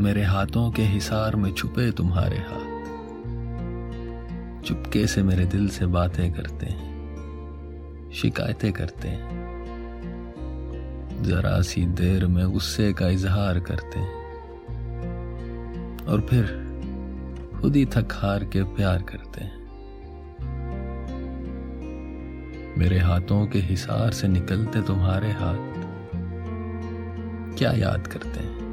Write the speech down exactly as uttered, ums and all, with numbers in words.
मेरे हाथों के हिसार में छुपे तुम्हारे हाथ चुपके से मेरे दिल से बातें करते हैं, शिकायतें करते हैं, जरा सी देर में गुस्से का इजहार करते हैं और फिर खुद ही थक हार के प्यार करते हैं। मेरे हाथों के हिसार से निकलते तुम्हारे हाथ क्या याद करते हैं,